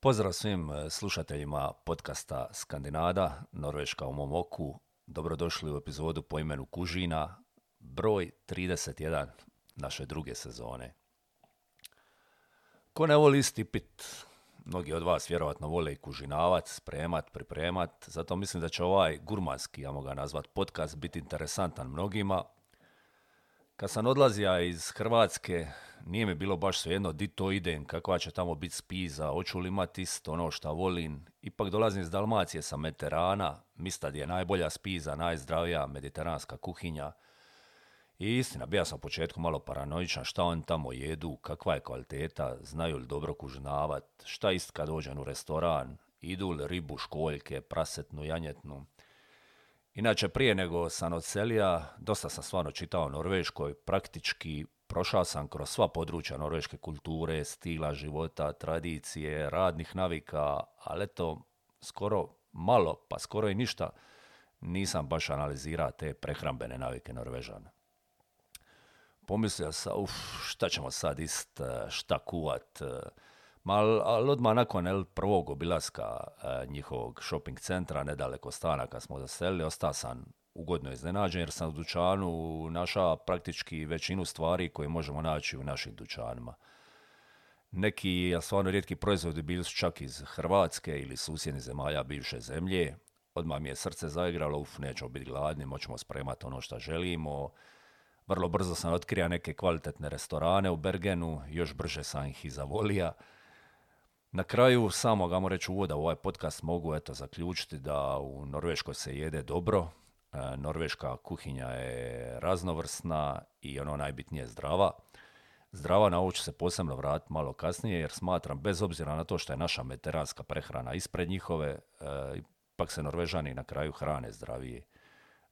Pozdrav svim slušateljima podcasta Skandinada, Norveška u mom oku. Dobrodošli u epizodu po imenu Kužina, broj 31 naše druge sezone. Ko ne voli istipit, mnogi od vas vjerojatno vole i kužinavac, spremat, pripremat, zato mislim da će ovaj gurmanski, ja mogu ga nazvat, podcast biti interesantan mnogima. Kad sam odlazio iz Hrvatske, nije mi bilo baš svejedno di to idem, kakva će tamo biti spiza, hoću li imati isto ono šta volim. Ipak dolazim iz Dalmacije sa Mediterana, mista gdje je najbolja spiza, najzdravija mediteranska kuhinja. I istina, bio sam u početku malo paranoičan, šta oni tamo jedu, kakva je kvaliteta, znaju li dobro kužnavat, šta ist kad dođem u restoran, idu li ribu, školjke, prasetnu, janjetnu. Inače, prije nego sam odselija, dosta sam stvarno čitao o Norveškoj, praktički prošao sam kroz sva područja norveške kulture, stila života, tradicije, radnih navika, ali eto, skoro malo, pa skoro i ništa, nisam baš analizirao te prehrambene navike Norvežana. Pomislio sam, šta ćemo sad ist, šta kuvat, ali odmah nakon prvog obilaska njihovog shopping centra, nedaleko stana kad smo zaselili, ostao sam ugodno iznenađen jer sam u dućanu našao praktički većinu stvari koje možemo naći u našim dućanima. Neki stvarno rijetki proizvodi bili su čak iz Hrvatske ili susjednih zemalja bivše zemlje. Odmah mi je srce zaigralo, nećemo biti gladni, moćemo spremati ono što želimo. Vrlo brzo sam otkrio neke kvalitetne restorane u Bergenu, još brže sam ih i zavolija. Na kraju samog, ajmo reći, uvoda u ovaj podcast mogu zaključiti da u Norveškoj se jede dobro. Norveška kuhinja je raznovrsna i ono najbitnije zdrava. Zdrava, na ovo ću se posebno vratiti malo kasnije jer smatram, bez obzira na to što je naša mediteranska prehrana ispred njihove, ipak se Norvežani na kraju hrane zdravije.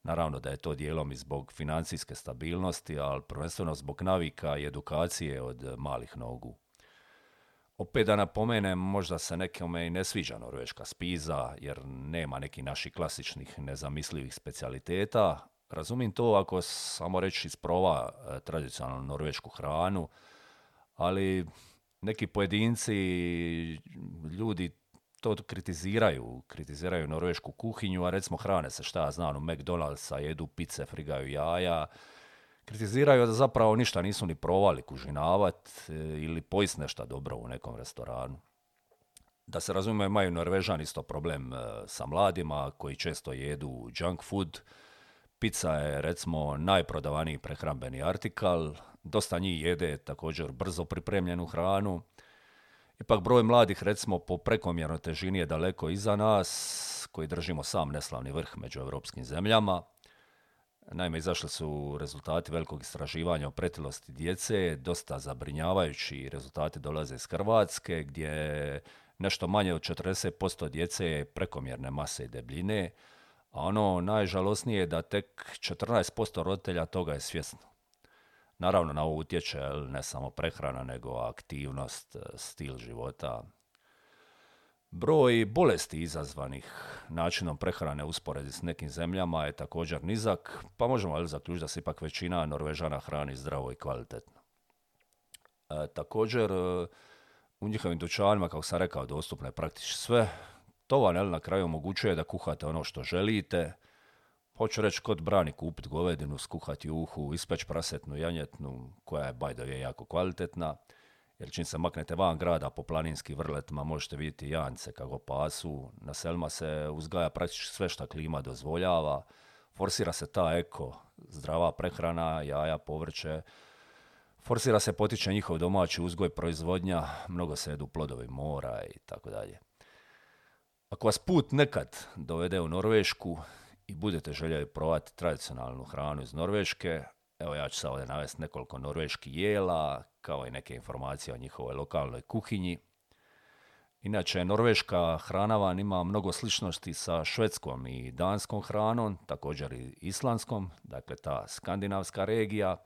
Naravno da je to dijelom i zbog financijske stabilnosti, ali prvenstveno zbog navika i edukacije od malih nogu. Opet da napomenem, možda se nekome i ne sviđa norveška spiza, jer nema nekih naših klasičnih nezamislivih specijaliteta. Razumijem to ako samo reći isproba tradicionalnu norvešku hranu, ali neki pojedinci, ljudi to kritiziraju norvešku kuhinju, a recimo hrane se šta ja znam, u McDonald'sa jedu pice, frigaju jaja. Kritiziraju da zapravo ništa nisu ni provali kužinavat ili pojist nešto dobro u nekom restoranu. Da se razumije, imaju Norvežani isto problem sa mladima koji često jedu junk food. Pizza je recimo najprodavaniji prehrambeni artikal, dosta njih jede također brzo pripremljenu hranu. Ipak broj mladih recimo po prekomjernoj težini je daleko iza nas koji držimo sam neslavni vrh među europskim zemljama. Naime, izašli su rezultati velikog istraživanja o pretilosti djece, dosta zabrinjavajući rezultati dolaze iz Hrvatske, gdje nešto manje od 40% djece je prekomjerne mase i debljine, a ono najžalosnije je da tek 14% roditelja toga je svjesno. Naravno, na ovo utječe ne samo prehrana, nego aktivnost, stil života. Broj bolesti izazvanih načinom prehrane usporedi s nekim zemljama je također nizak, pa možemo zaključiti da se ipak većina Norvežana hrani zdravo i kvalitetno. Također, u njihovim dućanima, kako sam rekao, dostupno je praktično sve. To vam na kraju omogućuje da kuhate ono što želite. Hoću reći, kod brani kupiti govedinu, skuhati juhu, ispeći prasetnu janjetnu, koja je bajdovje jako kvalitetna. Jer čim se maknete van grada po planinskim vrletima možete vidjeti jance kako pasu, na selima se uzgaja praktički sve šta klima dozvoljava, forsira se ta eko, zdrava prehrana, jaja, povrće, forsira se potiče njihov domaći uzgoj, proizvodnja, mnogo se jedu plodovi mora i tako dalje. Ako vas put nekad dovede u Norvešku i budete željeli probati tradicionalnu hranu iz Norveške, evo ja ću sad ovdje navesti nekoliko norveških jela, kao i neke informacije o njihovoj lokalnoj kuhinji. Inače, norveška hrana vam ima mnogo sličnosti sa švedskom i danskom hranom, također i islandskom, dakle ta skandinavska regija,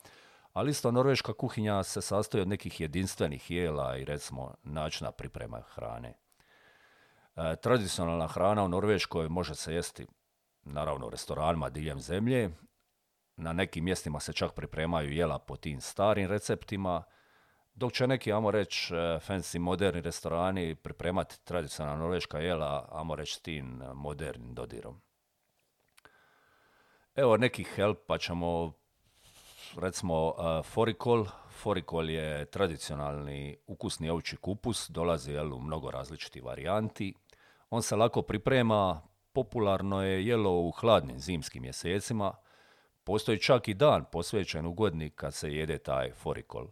ali isto norveška kuhinja se sastoji od nekih jedinstvenih jela i recimo načina priprema hrane. Tradicionalna hrana u Norveškoj može se jesti naravno u restoranima diljem zemlje. Na nekim mjestima se čak pripremaju jela po tim starim receptima, Dok će neki, ajmo reći, fancy moderni restorani pripremati tradicionalna norveška jela, ajmo reći, tim modernim dodirom. Evo nekih helpa ćemo, recimo, forikol. Forikol je tradicionalni ukusni ovčji kupus, dolazi u mnogo različitih varijanti. On se lako priprema, popularno je jelo u hladnim zimskim mjesecima. Postoji čak i dan posvećen u godini kad se jede taj forikol.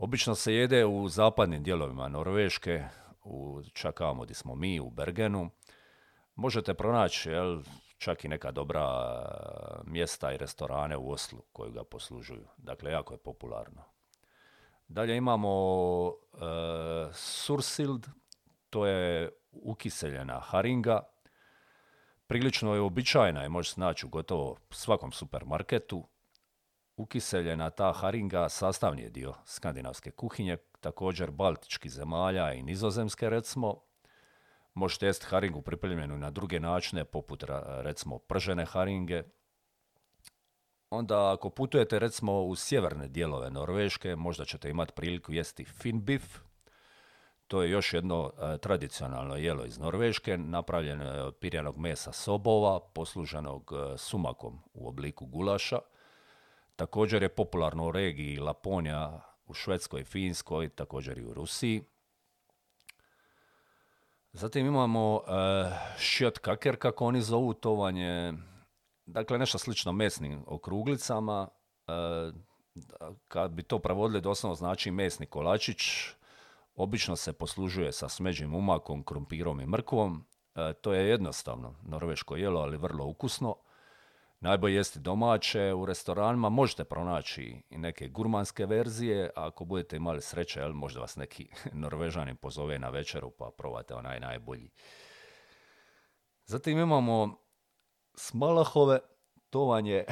Obično se jede u zapadnim dijelovima Norveške, čak ovamo gdje smo mi, u Bergenu. Možete pronaći čak i neka dobra mjesta i restorane u Oslu koji ga poslužuju. Dakle, jako je popularno. Dalje imamo sursild, to je ukiseljena haringa. Prilično je uobičajena i može se naći u gotovo svakom supermarketu. Ukiseljena ta haringa sastavni je dio skandinavske kuhinje, također baltičkih zemalja i Nizozemske recimo. Možete jesti haringu pripremljenu na druge načine, poput recimo pržene haringe. Onda ako putujete recimo u sjeverne dijelove Norveške, možda ćete imati priliku jesti finbif. To je još jedno tradicionalno jelo iz Norveške, napravljeno je od pirjanog mesa sobova, posluženog sumakom u obliku gulaša. Također je popularno u regiji Laponja, u Švedskoj, Finskoj, također i u Rusiji. Zatim imamo šjotkaker, kako oni zovu, to vam je, dakle, nešto slično mesnim okruglicama. Kad bi to prevodili doslovno znači mesni kolačić, obično se poslužuje sa smeđim umakom, krumpirom i mrkvom. To je jednostavno norveško jelo, ali vrlo ukusno. Najbolje jesti domaće, u restoranima možete pronaći i neke gurmanske verzije, a ako budete imali sreće, možda vas neki Norvežanin pozove na večeru pa probate onaj najbolji. Zatim imamo smalahove, to vam je,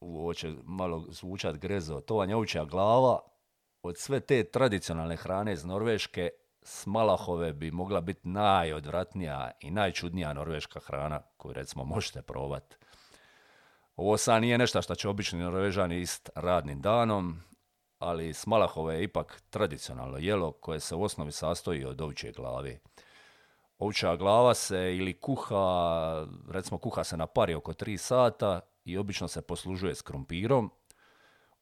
ovo će malo zvučat grezo, to vam je ovčja glava. Od sve te tradicionalne hrane iz Norveške, smalahove bi mogla biti najodvratnija i najčudnija norveška hrana koju recimo možete probati. Ovo sad nije nešto što će obični Norvežani ist radnim danom, ali smalahove je ipak tradicionalno jelo koje se u osnovi sastoji od ovčje glave. Ovčja glava se ili kuha, recimo kuha se na pari oko 3 sata i obično se poslužuje s krumpirom.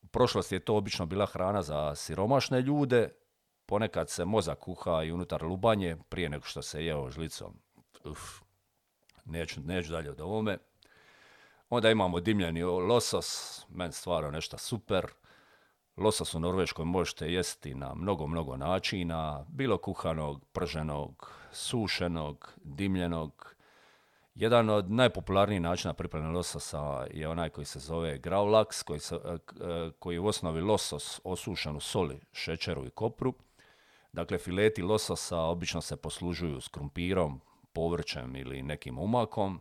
U prošlosti je to obično bila hrana za siromašne ljude, ponekad se mozak kuha i unutar lubanje prije nego što se jeo žlicom. Neću dalje od ovome. Onda imamo dimljeni losos, meni stvarno nešto super. Losos u Norveškoj možete jesti na mnogo načina, bilo kuhanog, prženog, sušenog, dimljenog. Jedan od najpopularnijih načina pripreme lososa je onaj koji se zove gravlaks, koji je u osnovi losos osušen u soli, šećeru i kopru. Dakle, fileti lososa obično se poslužuju s krumpirom, povrćem ili nekim umakom.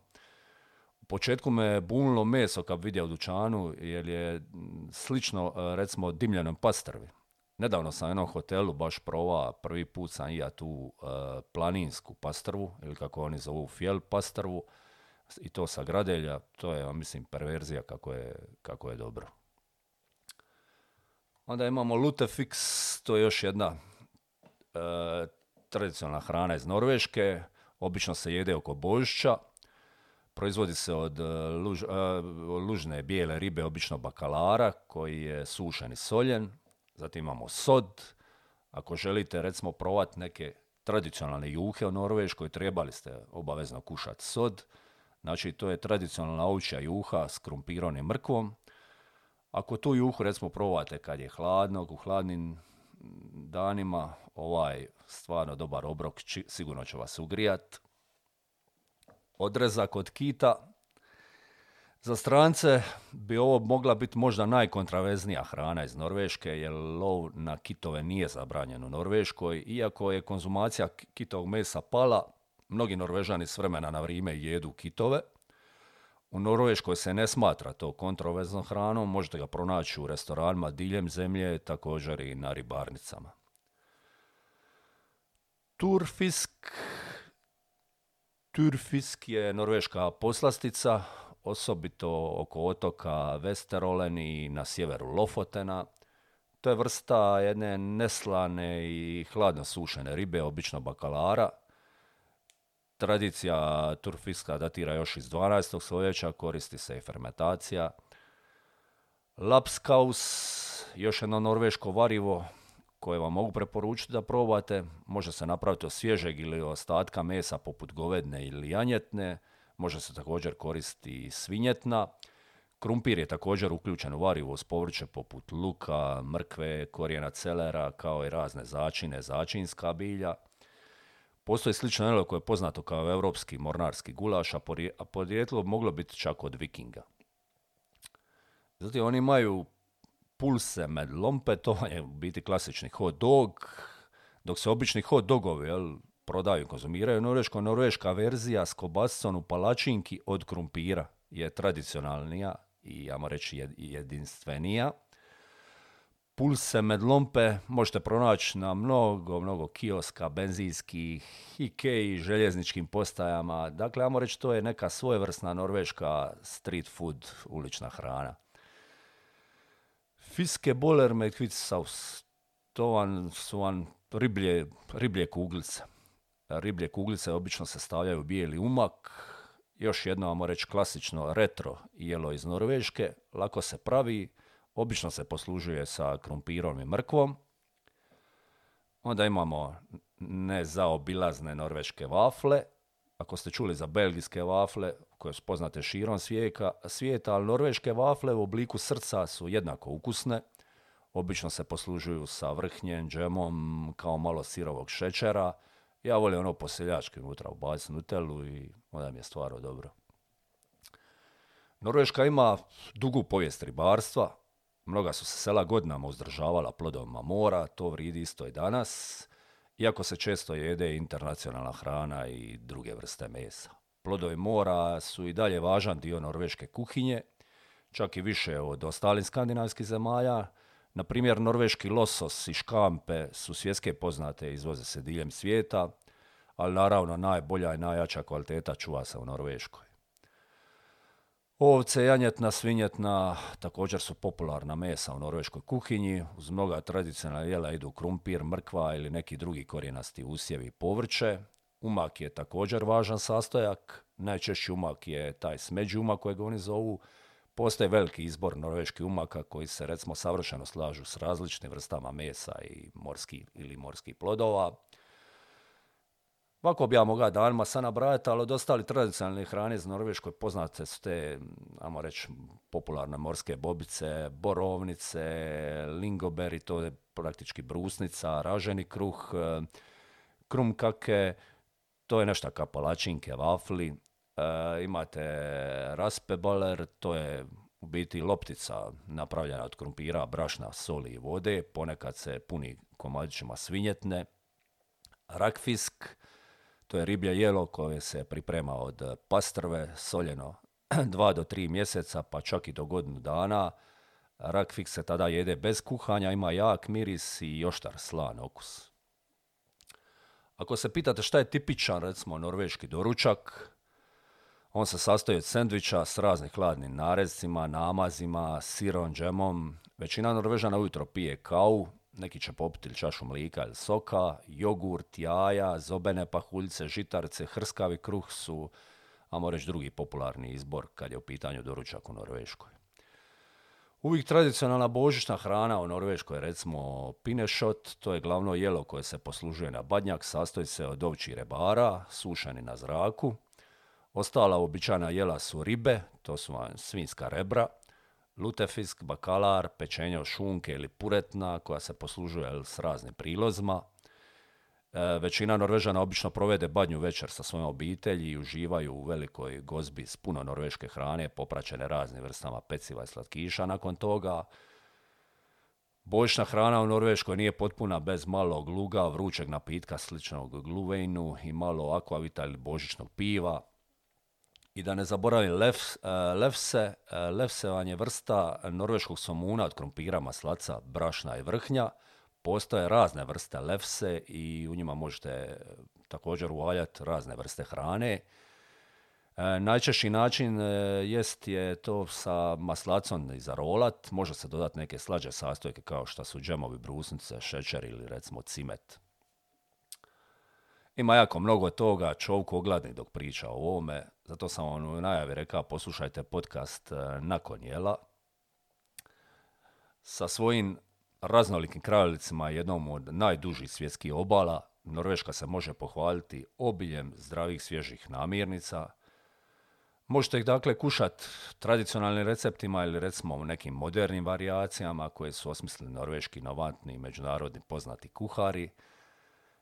U početku me bunilo meso kad vidio u dućanu, jer je slično, recimo, dimljenom pastrvi. Nedavno sam u jednom hotelu baš provao, prvi put sam ja tu planinsku pastrvu, ili kako oni zovu fjell pastrvu, i to sa gradelja. To je, mislim, perverzija kako je dobro. Onda imamo lutefiks, to je još jedna tradicionalna hrana iz Norveške. Obično se jede oko Božića. Proizvodi se od lužne bijele ribe, obično bakalara, koji je sušen i soljen. Zatim imamo sod. Ako želite, recimo, probati neke tradicionalne juhe u Norveškoj, trebali ste obavezno kušati sod. Znači, to je tradicionalna ovčja juha s krumpirom i mrkvom. Ako tu juhu, recimo, probate kad je hladno, u hladnim danima, ovaj stvarno dobar obrok sigurno će vas ugrijati. Odrezak od kita. Za strance bi ovo mogla biti možda najkontraverznija hrana iz Norveške, jer lov na kitove nije zabranjen u Norveškoj. Iako je konzumacija kitovog mesa pala, mnogi Norvežani s vremena na vrijeme jedu kitove. U Norveškoj se ne smatra to kontroverznom hranom, možete ga pronaći u restoranima diljem zemlje, također i na ribarnicama. Turfisk je norveška poslastica, osobito oko otoka Vesteroleni na sjeveru Lofotena. To je vrsta jedne neslane i hladno sušene ribe, obično bakalara. Tradicija turfiska datira još iz 12. stoljeća, koristi se i fermentacija. Lapskaus, još jedno norveško varivo koje vam mogu preporučiti da probate. Može se napraviti od svježeg ili ostatka mesa poput govedne ili janjetne. Može se također koristiti i svinjetna. Krumpir je također uključen u varivo s povrće poput luka, mrkve, korijena celera, kao i razne začine, začinska bilja. Postoji slično jelo koje je poznato kao europski mornarski gulaš, a podrijetlo moglo biti čak od vikinga. Zatim oni imaju pulse med lompe, to je u biti klasični hot dog, dok se obični hot dogovi prodaju i konzumiraju. Norveška verzija s kobasicom u palačinki od krumpira je tradicionalnija i, ja moram reći, jedinstvenija. Pulse med lompe možete pronaći na mnogo kioska, benzinskih, Ikei, željezničkim postajama. Dakle, ja moram reći, to je neka svojevrsna norveška street food, ulična hrana. Fiskeboller med hvitsaus, to su riblje kuglice. Riblje kuglice obično se stavljaju u bijeli umak. Još jedno, vam reći, klasično retro jelo iz Norveške. Lako se pravi, obično se poslužuje sa krumpirom i mrkvom. Onda imamo nezaobilazne norveške vafle. Ako ste čuli za belgijske vafle, koje su poznate širom svijeta, ali norveške vafle u obliku srca su jednako ukusne. Obično se poslužuju sa vrhnjem, džemom, kao malo sirovog šećera. Ja volim ono po seljački unutra ubaciti nutelu i onda mi je stvarno dobro. Norveška ima dugu povijest ribarstva. Mnoga su se sela godinama uzdržavala plodovima mora, to vrijedi isto i danas, iako se često jede internacionalna hrana i druge vrste mesa. Plodovi mora su i dalje važan dio norveške kuhinje, čak i više od ostalih skandinavskih zemalja. Na primjer, norveški losos i škampe su svjetske poznate, izvoze se diljem svijeta, ali naravno najbolja i najjača kvaliteta čuva se u Norveškoj. Ovce, janjetna, svinjetna također su popularna mesa u norveškoj kuhinji. Uz mnoga tradicionalna jela idu krumpir, mrkva ili neki drugi korijenasti usjevi i povrće. Umak je također važan sastojak. Najčešći umak je taj smeđi umak kojeg oni zovu. Postoji veliki izbor norveških umaka koji se, recimo, savršeno slažu s različitim vrstama mesa i morskih plodova. Ovako bi ja mogao danima sad nabrajati, ali od ostalih tradicionalnih hrane iz Norveškoj poznate su te, ajmo reći, popularne morske bobice, borovnice, lingoberi, to je praktički brusnica, raženi kruh, krumkake, to je nešto kao palačinke, vafli. Imate raspebaler, to je u biti loptica napravljena od krumpira, brašna, soli i vode, ponekad se puni komadićima svinjetne. Rakfisk, to je riblje jelo koje se priprema od pastrve, soljeno 2 do 3 mjeseca, pa čak i do godinu dana. Rakfisk se tada jede bez kuhanja, ima jak miris i oštar slan okus. Ako se pitate šta je tipičan, recimo, norveški doručak, on se sastoji od sendviča s raznih hladnim narezcima, namazima, sirom, džemom. Većina Norvežana ujutro pije kavu, neki će popiti ili čašu mlika ili soka, jogurt, jaja, zobene pahuljce, žitarce, hrskavi kruh su, ajmo reći, drugi popularni izbor kad je u pitanju doručak u Norveškoj. Uvijek tradicionalna božićna hrana u Norveškoj je, recimo, pinešot, to je glavno jelo koje se poslužuje na badnjak, sastoji se od ovčjih rebara, sušeni na zraku. Ostala uobičajena jela su ribe, to su svinjska rebra, lutefisk, bakalar, pečenje od šunke ili puretna koja se poslužuje s raznim prilozima. Većina Norvežana obično provede badnju večer sa svojom obitelji i uživaju u velikoj gozbi s puno norveške hrane, popraćene raznim vrstama peciva i slatkiša nakon toga. Božićna hrana u Norveškoj nije potpuna bez malog luga, vrućeg napitka sličnog gluvejnu i malo akvavita ili božićnog piva. I da ne zaboravim, lefse vam je vrsta norveškog somuna od krompira, maslaca, brašna i vrhnja. Postoje razne vrste lefse i u njima možete također uvaljati razne vrste hrane. Najčešći način jest je to sa maslacom iza rolat. Može se dodati neke slađe sastojke kao što su džemovi, brusnice, šećer ili recimo cimet. Ima jako mnogo toga, čovjek ogladni dok priča o ovome. Zato sam on u najavi rekao, poslušajte podcast nakon jela. Sa svojim raznolikim kraljevicima jednom od najdužih svjetskih obala, Norveška se može pohvaliti obiljem zdravih svježih namirnica. Možete ih dakle kušati tradicionalnim receptima ili recimo u nekim modernim varijacijama koje su osmislili norveški inovantni međunarodni poznati kuhari.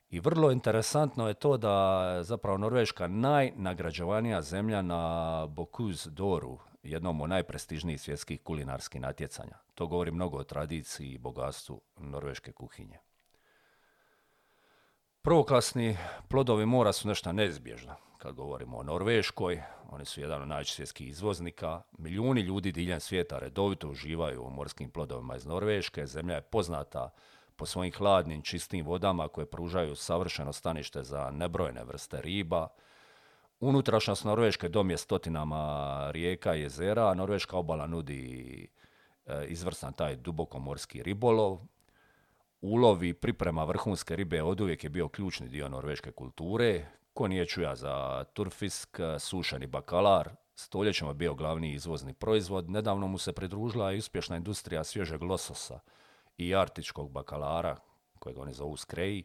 I vrlo interesantno je to da zapravo Norveška najnagrađivanija zemlja na Bokus Doru, jednom od najprestižnijih svjetskih kulinarskih natjecanja. To govori mnogo o tradiciji i bogatstvu norveške kuhinje. Prvoklasni plodovi mora su nešto neizbježno. Kad govorimo o Norveškoj, oni su jedan od najvećih svjetskih izvoznika. Milijuni ljudi diljem svijeta redovito uživaju u morskim plodovima iz Norveške. Zemlja je poznata po svojim hladnim, čistim vodama koje pružaju savršeno stanište za nebrojene vrste riba. Unutrašnjost Norveške dom je stotinama rijeka i jezera, a norveška obala nudi izvrstan taj dubokomorski ribolov. Ulov i priprema vrhunske ribe oduvijek je bio ključni dio norveške kulture. Ko nije čuja za turfisk, sušeni bakalar, stoljećima je bio glavni izvozni proizvod. Nedavno mu se pridružila i uspješna industrija svježeg lososa i artičkog bakalara, kojeg oni zovu Skreji.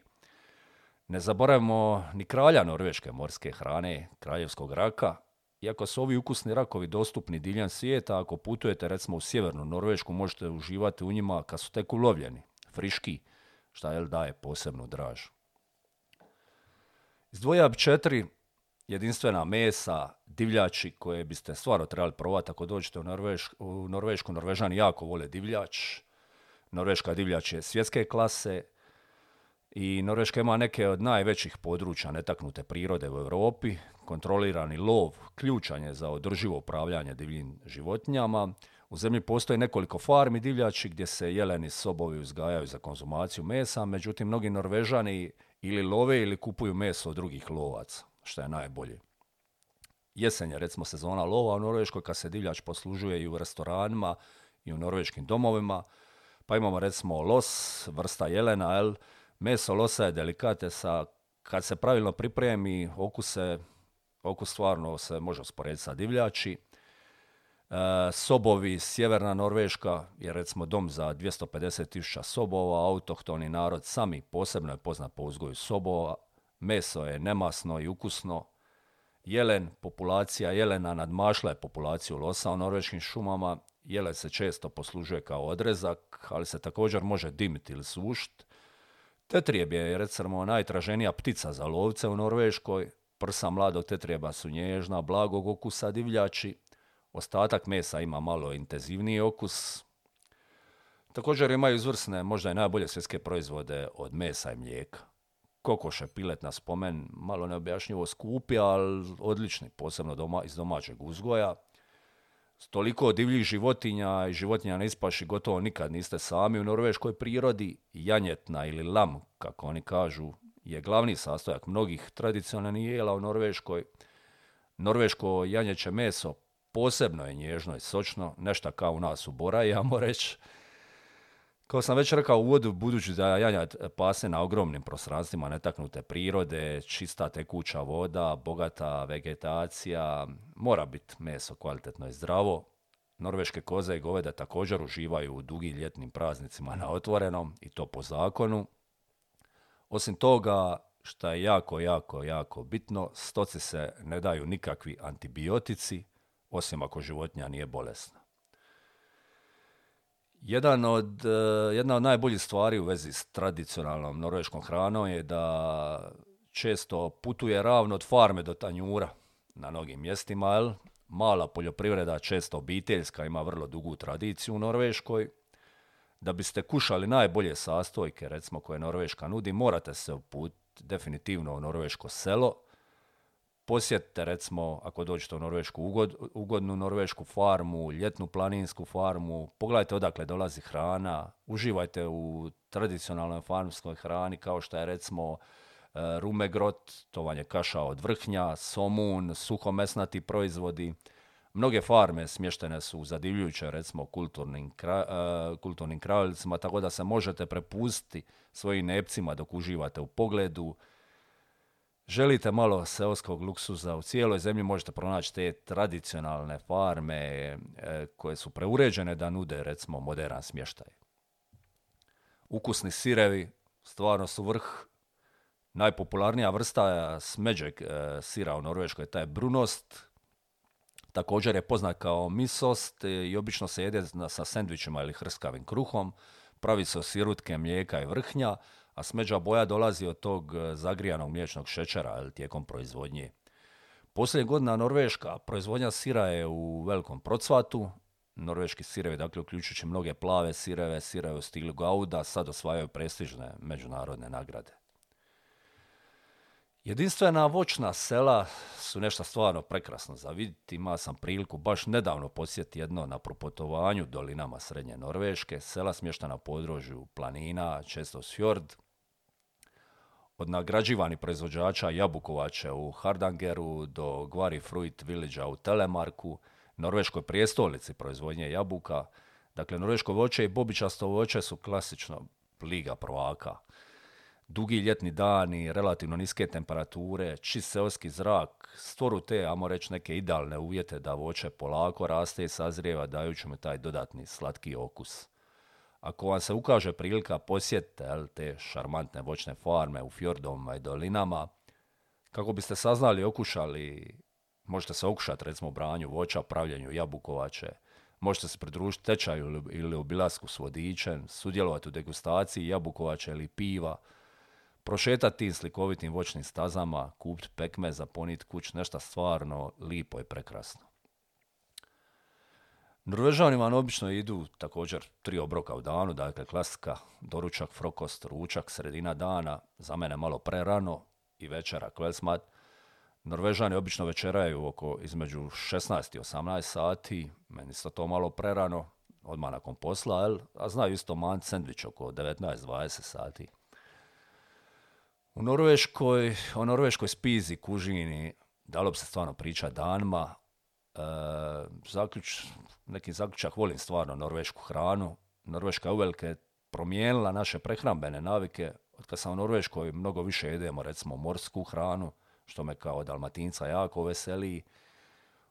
Ne zaboravimo ni kralja norveške morske hrane, kraljevskog raka. Iako su ovi ukusni rakovi dostupni diljem svijeta, ako putujete recimo u sjevernu Norvešku, možete uživati u njima kad su tek ulovljeni, friški, šta jel daje posebnu draž. Izdvojio bi 4 jedinstvena mesa, divljači koje biste stvarno trebali probati ako dođete u Norvešku. Norvežani jako vole divljač. Norveška divljač je svjetske klase i Norveška ima neke od najvećih područja netaknute prirode u Europi. Kontrolirani lov ključan je za održivo upravljanje divljim životinjama. U zemlji postoji nekoliko farmi divljači gdje se jeleni sobovi uzgajaju za konzumaciju mesa, međutim mnogi Norvežani ili love ili kupuju meso od drugih lovaca, što je najbolje. Jesen je recimo sezona lova u Norveškoj kad se divljač poslužuje i u restoranima i u norveškim domovima. Pa imamo recimo los, vrsta jelena, meso losa je delikatesa, kad se pravilno pripremi, okus stvarno se može usporediti sa divljači. Sobovi, sjeverna Norveška je recimo dom za 250.000 sobova, autohtoni narod sami posebno je poznat po uzgoju sobova, meso je nemasno i ukusno. Jelen, populacija jelena nadmašla je populaciju losa u norveškim šumama. Jelen se često poslužuje kao odrezak, ali se također može dimiti ili sušiti. Tetrijeb je recimo najtraženija ptica za lovce u Norveškoj. Prsa mladog tetrijeba su nježna, blagog okusa divljači. Ostatak mesa ima malo intenzivniji okus. Također imaju izvrsne, možda i najbolje svjetske proizvode od mesa i mlijeka. Kokoš je pilet na spomen, malo neobjašnjivo skupi, ali odlični, posebno iz domaćeg uzgoja. Toliko divljih životinja i životinja ne ispaši, gotovo nikad niste sami u norveškoj prirodi. Janjetna ili lam, kako oni kažu, je glavni sastojak mnogih tradicionalnih jela u Norveškoj. Norveško janjeće meso posebno je nježno i sočno, nešto kao u nas u Boraji, ja moram reći. Kao sam već rekao u uvodu, budući da janjad pase na ogromnim prostranstvima netaknute prirode, čista tekuća voda, bogata vegetacija, mora biti meso kvalitetno i zdravo. Norveške koze i goveda također uživaju u dugim ljetnim praznicima na otvorenom i to po zakonu. Osim toga, što je jako bitno, stoci se ne daju nikakvi antibiotici, osim ako životinja nije bolesna. Jedna od najboljih stvari u vezi s tradicionalnom norveškom hranom je da često putuje ravno od farme do tanjura na mnogim mjestima. Mala poljoprivreda, često obiteljska, ima vrlo dugu tradiciju u Norveškoj. Da biste kušali najbolje sastojke, recimo koje Norveška nudi, morate se uputiti definitivno u norveško selo. Posjetite recimo, ako dođete u Norvešku, ugodnu norvešku farmu, ljetnu planinsku farmu, pogledajte odakle dolazi hrana, uživajte u tradicionalnoj farmskoj hrani kao što je recimo rumegrot, to vam je kaša od vrhnja, somun, suhomesnati proizvodi. Mnoge farme smještene su u zadivljujuće, recimo, kulturnim kraljicima, tako da se možete prepustiti svojim nepcima dok uživate u pogledu. Želite malo seoskog luksuza, u cijeloj zemlji možete pronaći te tradicionalne farme koje su preuređene da nude, recimo, modern smještaj. Ukusni sirevi stvarno su vrh. Najpopularnija vrsta smeđeg sira u Norveškoj je taj brunost. Također je poznat kao misost i obično se jede sa sendvičima ili hrskavim kruhom. Pravi se od sirutke, mlijeka i vrhnja, a smeđa boja dolazi od tog zagrijanog mliječnog šećera ili tijekom proizvodnje. Posljednjih godina norveška proizvodnja sira je u velikom procvatu. Norveški sirevi, dakle, uključujući mnoge plave sireve, sireve u stilu gouda, sad osvajaju prestižne međunarodne nagrade. Jedinstvena voćna sela su nešto stvarno prekrasno za vidjeti. Ima sam priliku baš nedavno posjetiti jedno na proputovanju dolinama Srednje Norveške, sela smještena na području planina, često s fjord. Od nagrađivanih proizvođača jabukovače u Hardangeru do Gvari Fruit Village u Telemarku, norveškoj prijestolnici proizvodnje jabuka. Dakle, norveško voće i bobičasto voće su klasično liga prvaka. Dugi ljetni dani, relativno niske temperature, čist seoski zrak stvoru te, ajmo reći, neke idealne uvjete da voće polako raste i sazrijeva, dajući mu taj dodatni slatki okus. Ako vam se ukaže prilika, posjetite te šarmantne voćne farme u fjordovima i dolinama. Kako biste saznali, okušali, možete se okušati, recimo, branju voća, pravljenju jabukovače. Možete se pridružiti tečaju ili obilasku s vodičem, sudjelovati u degustaciji jabukovače ili piva, prošetati tim slikovitim voćnim stazama, kupiti pekme za ponit kuć, nešto stvarno lipo i prekrasno. Norvežani vam obično idu također 3 obroka u danu, dakle klasika, doručak, frokost, ručak, sredina dana, za mene malo prerano, i večera kvelsmat. Norvežani obično večeraju između 16 i 18 sati, meni isto to malo prerano, odmah nakon posla, a znaju isto manj sendvič oko 19-20 sati. O norveškoj spizi, kužini, dalo bi se stvarno priča danima. Neki zaključak, volim stvarno norvešku hranu. Norveška je uvelike promijenila naše prehrambene navike. Od kad sam u Norveškoj, mnogo više jedemo, recimo, morsku hranu, što me kao dalmatinca jako veseli.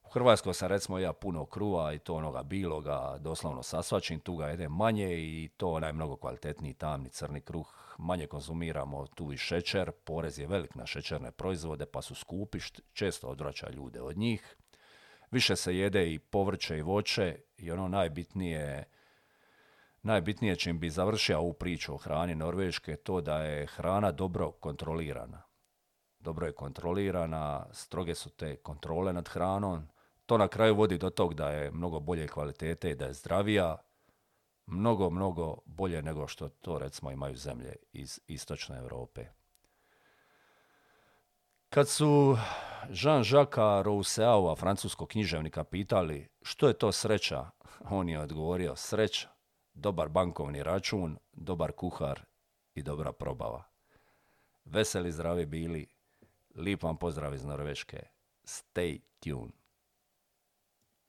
U Hrvatskoj sam, recimo, ja puno kruva i to onoga biloga, doslovno sasvačim, tu ga jedem manje i to onaj mnogo kvalitetniji tamni crni kruh. Manje konzumiramo tu i šećer, porez je velik na šećerne proizvode pa su skupi, često odvraća ljude od njih. Više se jede i povrće i voće i ono najbitnije čim bi završio ovu priču o hrani Norveške je to da je hrana dobro kontrolirana. Dobro je kontrolirana, stroge su te kontrole nad hranom. To na kraju vodi do tog da je mnogo bolje kvalitete i da je zdravija. Mnogo, mnogo bolje nego što to, recimo, imaju zemlje iz istočne Europe. Kad su Jean-Jacques Rousseau, francuskog književnika, pitali što je to sreća, on je odgovorio: sreća, dobar bankovni račun, dobar kuhar i dobra probava. Veseli, zdravi bili. Lip vam pozdrav iz Norveške. Stay tuned.